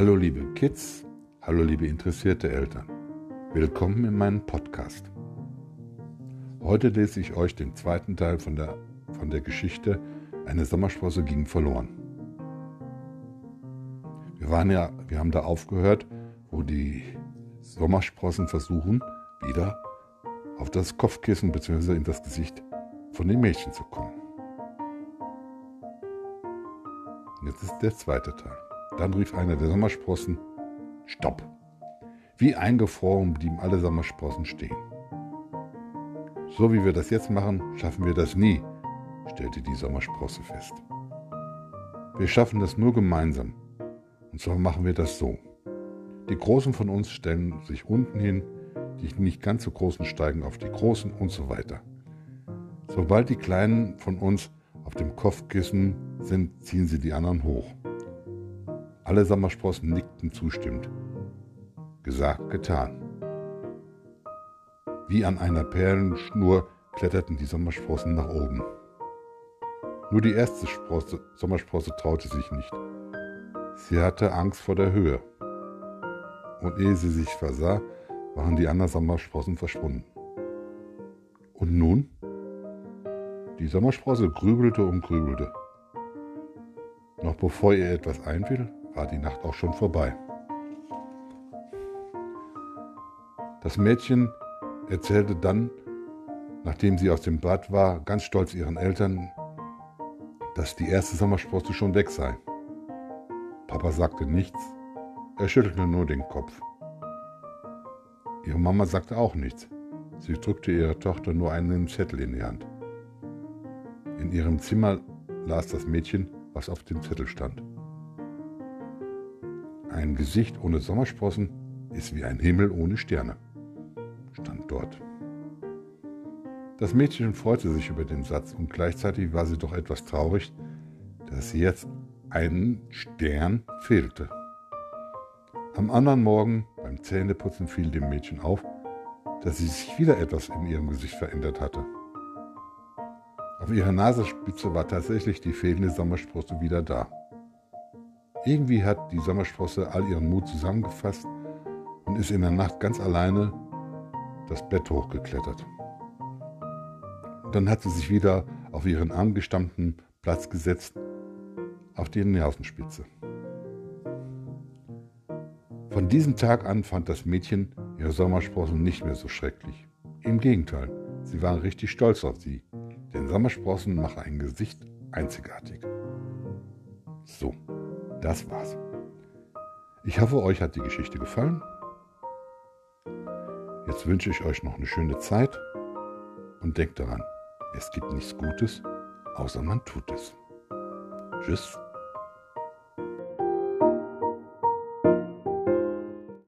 Hallo liebe Kids, hallo liebe interessierte Eltern. Willkommen in meinem Podcast. Heute lese ich euch den zweiten Teil von der Geschichte Eine Sommersprosse ging verloren. Wir haben da aufgehört, wo die Sommersprossen versuchen, wieder auf das Kopfkissen bzw. in das Gesicht von den Mädchen zu kommen. Jetzt ist der zweite Teil. Dann rief einer der Sommersprossen, Stopp! Wie eingefroren blieben alle Sommersprossen stehen. So wie wir das jetzt machen, schaffen wir das nie, stellte die Sommersprosse fest. Wir schaffen das nur gemeinsam. Und zwar machen wir das so. Die Großen von uns stellen sich unten hin, die nicht ganz so Großen steigen auf die Großen und so weiter. Sobald die Kleinen von uns auf dem Kopfkissen sind, ziehen sie die anderen hoch. Alle Sommersprossen nickten zustimmend. Gesagt, getan. Wie an einer Perlenschnur kletterten die Sommersprossen nach oben. Nur die erste Sommersprosse traute sich nicht. Sie hatte Angst vor der Höhe. Und ehe sie sich versah, waren die anderen Sommersprossen verschwunden. Und nun? Die Sommersprosse grübelte und grübelte. Noch bevor ihr etwas einfiel, war die Nacht auch schon vorbei. Das Mädchen erzählte dann, nachdem sie aus dem Bad war, ganz stolz ihren Eltern, dass die erste Sommersprosse schon weg sei. Papa sagte nichts, er schüttelte nur den Kopf. Ihre Mama sagte auch nichts. Sie drückte ihrer Tochter nur einen Zettel in die Hand. In ihrem Zimmer las das Mädchen, was auf dem Zettel stand. Ein Gesicht ohne Sommersprossen ist wie ein Himmel ohne Sterne, stand dort. Das Mädchen freute sich über den Satz und gleichzeitig war sie doch etwas traurig, dass jetzt ein Stern fehlte. Am anderen Morgen beim Zähneputzen fiel dem Mädchen auf, dass sich wieder etwas in ihrem Gesicht verändert hatte. Auf ihrer Nasenspitze war tatsächlich die fehlende Sommersprosse wieder da. Irgendwie hat die Sommersprosse all ihren Mut zusammengefasst und ist in der Nacht ganz alleine das Bett hochgeklettert. Dann hat sie sich wieder auf ihren angestammten Platz gesetzt, auf die Nasenspitze. Von diesem Tag an fand das Mädchen ihre Sommersprossen nicht mehr so schrecklich. Im Gegenteil, sie war richtig stolz auf sie. Denn Sommersprossen machen ein Gesicht einzigartig. So, das war's. Ich hoffe, euch hat die Geschichte gefallen. Jetzt wünsche ich euch noch eine schöne Zeit und denkt daran, es gibt nichts Gutes, außer man tut es. Tschüss.